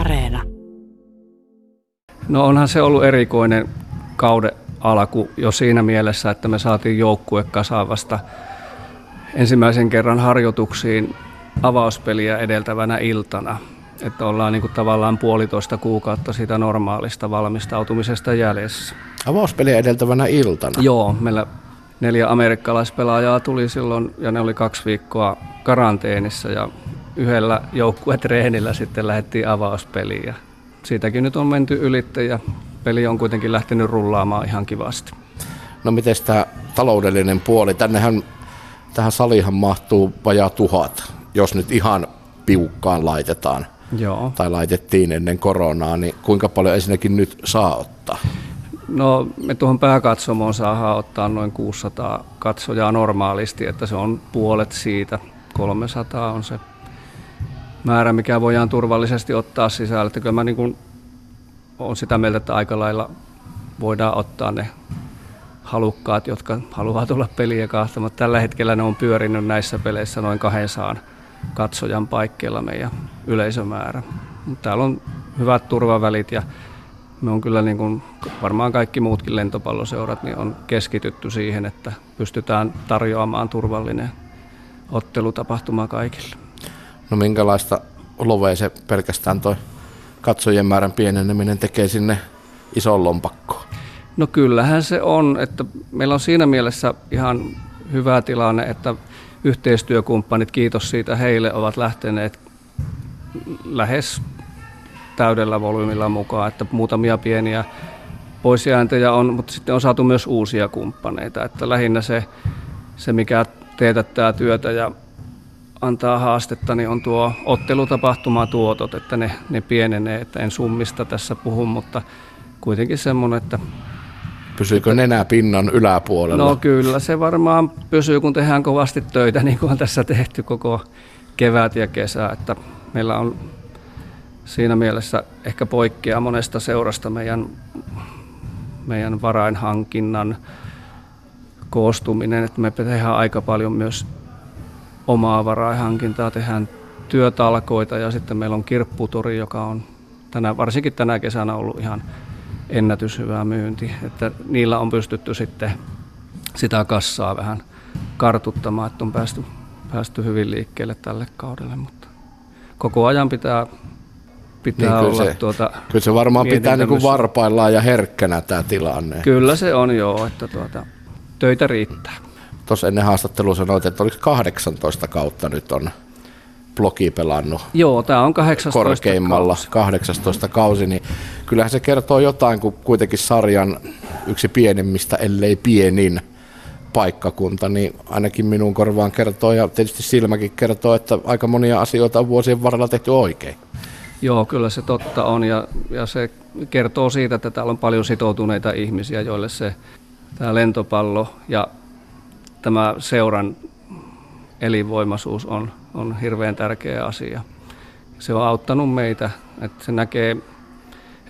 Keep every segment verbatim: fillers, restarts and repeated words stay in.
Areena. No onhan se ollut erikoinen kauden alku jo siinä mielessä, että me saatiin joukkue kasaan vasta ensimmäisen kerran harjoituksiin avauspeliä edeltävänä iltana. Että ollaan niin kuin tavallaan puolitoista kuukautta siitä normaalista valmistautumisesta jäljessä. Avauspeliä edeltävänä iltana? Joo, meillä neljä amerikkalaispelaajaa tuli silloin ja ne oli kaksi viikkoa karanteenissa ja yhdellä joukkuetreenillä sitten lähdettiin avauspeliin ja siitäkin nyt on menty ylitse ja peli on kuitenkin lähtenyt rullaamaan ihan kivasti. No miten tämä taloudellinen puoli? Tännehän, tähän salihan mahtuu vajaa tuhat, jos nyt ihan piukkaan laitetaan. Joo. Tai laitettiin ennen koronaa, niin kuinka paljon ensinnäkin nyt saa ottaa? No me tuohon pääkatsomoon saadaan ottaa noin kuusisataa katsojaa normaalisti, että se on puolet siitä, kolmesataa on se määrä, mikä voidaan turvallisesti ottaa sisällä. Että kyllä mä niin kuin olen sitä mieltä, että aika lailla voidaan ottaa ne halukkaat, jotka haluaa tulla peliä kahtamaan. Tällä hetkellä ne on pyörinyt näissä peleissä noin kaksisataa katsojan paikkeilla meidän yleisömäärä. Täällä on hyvät turvavälit ja me on kyllä niin kuin varmaan kaikki muutkin lentopalloseurat niin on keskitytty siihen, että pystytään tarjoamaan turvallinen ottelutapahtuma kaikille. No minkälaista lovea se pelkästään toi katsojien määrän pieneneminen tekee sinne ison lompakkoon? No kyllähän se on, että meillä on siinä mielessä ihan hyvä tilanne, että yhteistyökumppanit, kiitos siitä heille, ovat lähteneet lähes täydellä volyymilla mukaan, että muutamia pieniä poisjääntejä on, mutta sitten on saatu myös uusia kumppaneita, että lähinnä se, se mikä teetättää työtä ja antaa haastetta, niin on tuo ottelutapahtumatuotot, että ne, ne pienenee, että en summista tässä puhu, mutta kuitenkin semmoinen, että... Pysyykö että, nenä pinnan yläpuolella? No kyllä, se varmaan pysyy, kun tehdään kovasti töitä, niin kuin on tässä tehty koko kevät ja kesä, että meillä on siinä mielessä ehkä poikkeaa monesta seurasta meidän, meidän varainhankinnan koostuminen, että me tehdään aika paljon myös omaa varainhankintaa, tehdään työtalkoita ja sitten meillä on kirpputori, joka on tänä, varsinkin tänä kesänä ollut ihan ennätyshyvää myynti, että niillä on pystytty sitten sitä kassaa vähän kartuttamaan, että on päästy, päästy hyvin liikkeelle tälle kaudelle, mutta koko ajan pitää Pitää niin, kyllä, olla se, tuota, kyllä se varmaan pitää niin kuin varpaillaan ja herkkänä tämä tilanne. Kyllä se on joo, että tuota, töitä riittää. Tuossa ennen haastattelua sanoit, että oliko kahdeksantoista kautta nyt on blogi pelannut? Joo, tämä on kahdeksantoista korkeimmalla kausi. kahdeksantoista kausi, niin kyllähän se kertoo jotain, kun kuitenkin sarjan yksi pienimmistä, ellei pienin paikkakunta, niin ainakin minun korvaan kertoo ja tietysti silmäkin kertoo, että aika monia asioita on vuosien varrella tehty oikein. Joo, kyllä se totta on ja, ja se kertoo siitä, että täällä on paljon sitoutuneita ihmisiä, joille se tämä lentopallo ja tämä seuran elinvoimaisuus on, on hirveän tärkeä asia. Se on auttanut meitä, että se näkee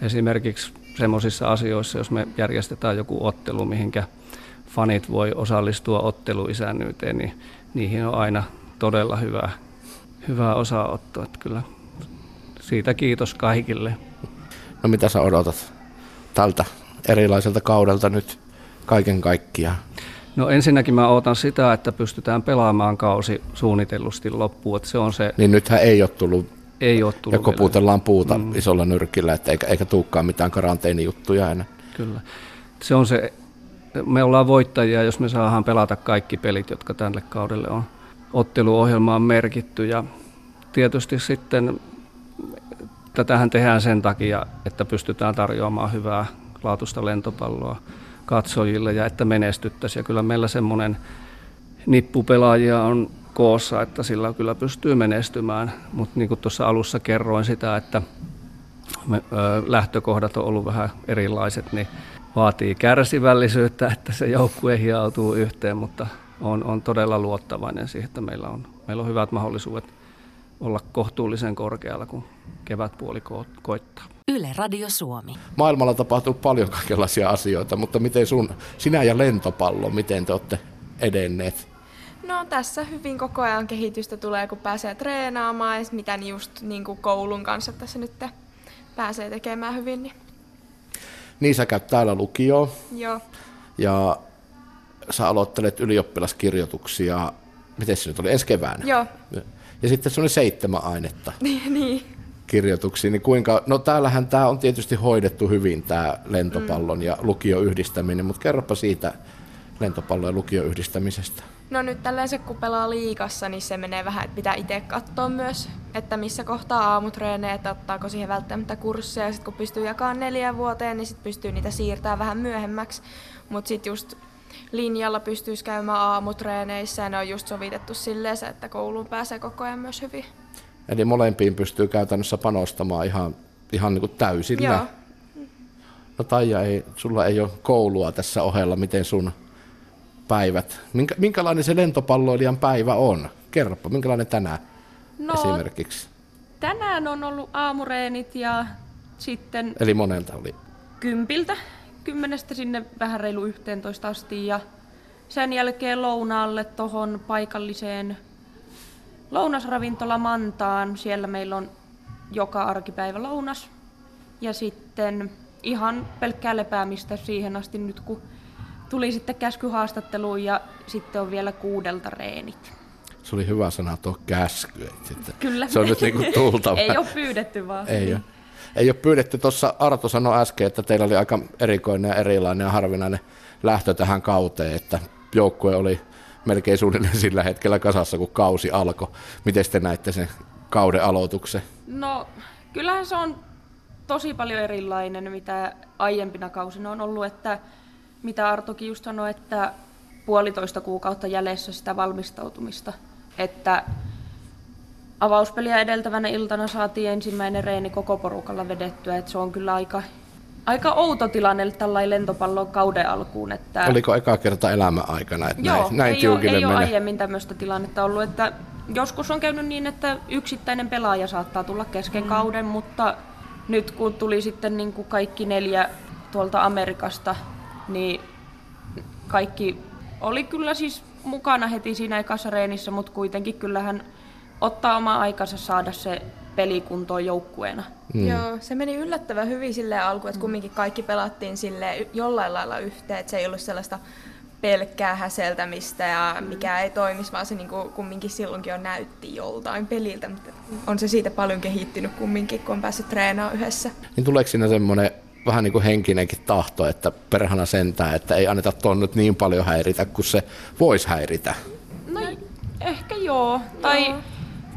esimerkiksi semmoisissa asioissa, jos me järjestetään joku ottelu, mihinkä fanit voi osallistua otteluisännyyteen, niin niihin on aina todella hyvä, hyvä osaanotto, että kyllä. Siitä kiitos kaikille. No mitä sä odotat tältä erilaiselta kaudelta nyt kaiken kaikkiaan? No ensinnäkin mä odotan sitä, että pystytään pelaamaan kausi suunnitellusti loppuun. Että se on se... Niin nythän ei ole tullut, ei ole tullut ja koputellaan vielä puuta mm. isolla nyrkillä, että eikä, eikä tulekaan mitään karanteenijuttuja enää. Kyllä. Se on se, me ollaan voittajia, jos me saadaan pelata kaikki pelit, jotka tälle kaudelle on otteluohjelmaan merkitty. Ja tietysti sitten... Tätähän tehdään sen takia, että pystytään tarjoamaan hyvää laatuista lentopalloa katsojille ja että menestyttäisiin. Ja kyllä meillä semmoinen nippupelaajia on koossa, että sillä kyllä pystyy menestymään. Mutta niin kuin tuossa alussa kerroin sitä, että me, ö, lähtökohdat on ollut vähän erilaiset, niin vaatii kärsivällisyyttä, että se joukkue hiautuu yhteen. Mutta on, on todella luottavainen siihen, että meillä on, meillä on hyvät mahdollisuudet olla kohtuullisen korkealla, kun kevätpuoli ko- koittaa. Yle Radio Suomi. Maailmalla tapahtuu paljon kaikenlaisia asioita, mutta miten sun, sinä ja lentopallo, miten te olette edenneet? No tässä hyvin koko ajan kehitystä tulee, kun pääsee treenaamaan ja mitä just niin kuin koulun kanssa tässä nyt pääsee tekemään hyvin. Niin, niin sä käyt täällä lukioon. Joo. Ja sä aloittelet ylioppilaskirjoituksia, miten se nyt oli, ensi keväänä? Joo. Ja sitten se oli seitsemän ainetta niin. kirjoituksia, niin kuinka, no täällähän tämä on tietysti hoidettu hyvin, tämä lentopallon mm. ja lukioyhdistäminen, mutta kerropa siitä lentopallon ja lukioyhdistämisestä. No nyt tällaiset, kun pelaa liigassa, niin se menee vähän, että pitää itse katsoa myös, että missä kohtaa aamutreenejä, että ottaako siihen välttämättä kursseja, ja sitten kun pystyy jakamaan neljään vuoteen, niin sitten pystyy niitä siirtämään vähän myöhemmäksi, mutta sitten just linjalla pystyisi käymään aamutreeneissä ja ne on just sovitettu silleen, että kouluun pääsee koko ajan myös hyvin. Eli molempiin pystyy käytännössä panostamaan ihan, ihan niin kuin täysillä. Joo. No Taija, ei, sulla ei ole koulua tässä ohella, miten sun päivät, minkä, minkälainen se lentopalloilijan päivä on? Kerropa, minkälainen tänään no, esimerkiksi? Tänään on ollut aamureenit ja sitten... Eli monelta oli? Kympiltä. Kymmenestä sinne vähän reilu yhteentoista asti ja sen jälkeen lounaalle tuohon paikalliseen lounasravintola Mantaan. Siellä meillä on joka arkipäivä lounas ja sitten ihan pelkkää lepäämistä siihen asti nyt kun tuli sitten käskyhaastatteluun ja sitten on vielä kuudelta reenit. Se oli hyvä sana tuo käsky. Kyllä. Se on nyt niinku tultava. Ei ole pyydetty vaan. Ei niin. ole. Ei ole pyydetty. Tuossa Arto sanoi äsken, että teillä oli aika erikoinen ja erilainen ja harvinainen lähtö tähän kauteen, että joukkue oli melkein suunnilleen sillä hetkellä kasassa, kun kausi alkoi. Miten te näitte sen kauden aloituksen? No, kyllähän se on tosi paljon erilainen, mitä aiempina kausina on ollut, että mitä Artokin just sanoi, että puolitoista kuukautta jäljessä sitä valmistautumista, että avauspeliä edeltävänä iltana saatiin ensimmäinen reeni koko porukalla vedettyä, että se on kyllä aika, aika outo tilanne tällainen lentopallon kauden alkuun. Että... Oliko ekaa kertaa elämän aikana, että Joo, näin, näin tiukille menee? Ei ole aiemmin tämmöistä tilannetta ollut, että joskus on käynyt niin, että yksittäinen pelaaja saattaa tulla kesken mm. kauden, mutta nyt kun tuli sitten niin kuin kaikki neljä tuolta Amerikasta, niin kaikki oli kyllä siis mukana heti siinä ekassa reenissä, mutta kuitenkin kyllähän ottaa oma aikansa saada se pelikuntoon joukkueena. Mm. Joo, se meni yllättävän hyvin silleen alkuun, että kumminkin kaikki pelattiin silleen jollain lailla yhteen, että se ei ollut sellaista pelkkää häseltämistä ja mikä ei toimisi, vaan se niinku kumminkin silloinkin jo näytti joltain peliltä, mutta on se siitä paljon kehittynyt kumminkin, kun on päässyt treenaamaan yhdessä. Niin tuleeko siinä semmoinen vähän niin kuin henkinenkin tahto, että perhana sentään, että ei anneta tuon nyt niin paljon häiritä, kun se voisi häiritä? No ehkä joo, tai... Joo.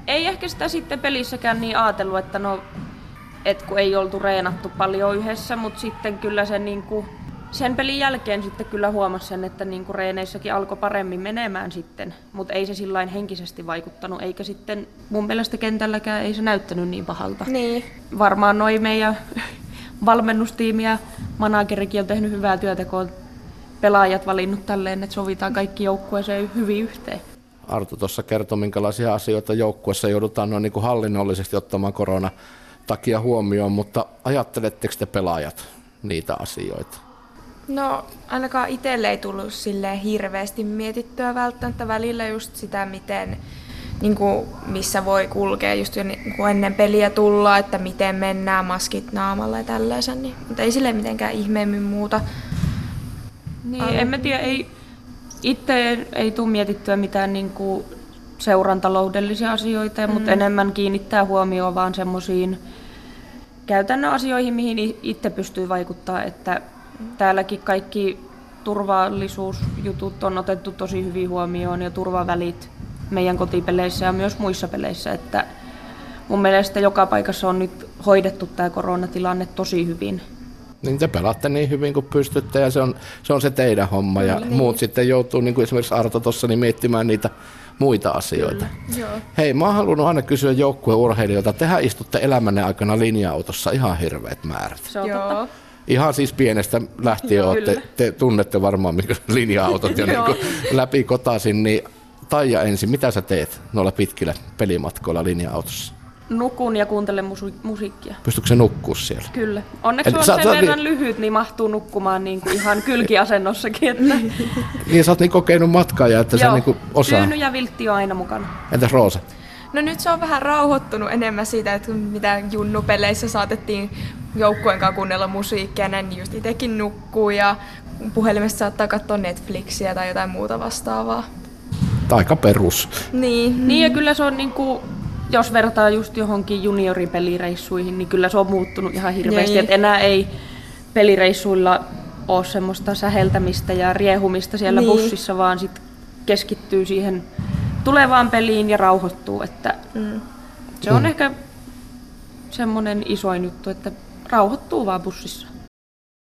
Ei ehkä sitä sitten pelissäkään niin ajatellut, että no, et kun ei oltu reenattu paljon yhdessä, mutta sitten kyllä se niinku, sen pelin jälkeen sitten kyllä huomasi sen, että niinku reeneissäkin alkoi paremmin menemään sitten, mutta ei se sillain henkisesti vaikuttanut, eikä sitten mun mielestä kentälläkään ei se näyttänyt niin pahalta. Niin. Varmaan noi meidän valmennustiimi ja managerikin on tehnyt hyvää työtä, kun on pelaajat valinnut tälleen, että sovitaan kaikki joukkueeseen hyvin yhteen. Arto tuossa kertoi, minkälaisia asioita joukkueessa joudutaan noin niin kuin hallinnollisesti ottamaan korona takia huomioon, mutta ajatteletteko te pelaajat niitä asioita? No ainakaan itselle ei tullut silleen hirveästi mietittyä välttämättä välillä just sitä, miten, niin kuin, missä voi kulkea just niin kuin ennen peliä tulla, että miten mennään maskit naamalla ja tällaisen, niin, mutta ei silleen mitenkään ihmeemmin muuta. Niin, Al- en mä tiedä, ei... Itse ei tule mietittyä mitään niin kuin seurantaloudellisia asioita, mm-hmm. mutta enemmän kiinnittää huomioon vaan semmoisiin käytännön asioihin, mihin itse pystyy vaikuttaa, että täälläkin kaikki turvallisuusjutut on otettu tosi hyvin huomioon ja turvavälit meidän kotipeleissä ja myös muissa peleissä, että mun mielestä joka paikassa on nyt hoidettu tämä koronatilanne tosi hyvin. Niin te pelaatte niin hyvin kuin pystytte ja se on se, on se teidän homma ja niin. Muut sitten joutuu, niin kuin esimerkiksi Arto tuossa, niin miettimään niitä muita asioita. Joo. Hei, mä oon halunnut aina kysyä joukkueurheilijoilta, tehän istutte elämänne aikana linja-autossa ihan hirveät määrät. Joo. Ihan siis pienestä lähtien olette, te tunnette varmaan linja-autot jo niin kuin läpi kotaisin, niin Taija ensin, mitä sä teet noilla pitkillä pelimatkoilla linja-autossa? Nukun ja kuuntelen musu- musiikkia. Pystytkö se nukkua siellä? Kyllä. Onneksi eli on sä, sen sä, verran niin... lyhyt, niin mahtuu nukkumaan niin kuin ihan kylkiasennossakin. Että... niin sä oot niin kokenut matkaa ja että joo. sä niin kuin osaa. Tyyny ja viltti on aina mukana. Entäs Roosa? No nyt se on vähän rauhoittunut enemmän siitä, että mitä junnupeleissä saatettiin joukkueen kanssa kuunnella musiikkia, niin just itsekin nukkuu ja puhelimesta saattaa katsoa Netflixiä tai jotain muuta vastaavaa. Aika perus. Niin, niin ja kyllä se on niinku, jos vertaa just johonkin junioripelireissuihin, niin kyllä se on muuttunut ihan hirveästi, että enää ei pelireissuilla ole semmoista säheltämistä ja riehumista siellä niin. bussissa, vaan sit keskittyy siihen tulevaan peliin ja rauhoittuu, että mm. se on mm. ehkä semmoinen isoin juttu, että rauhoittuu vaan bussissa.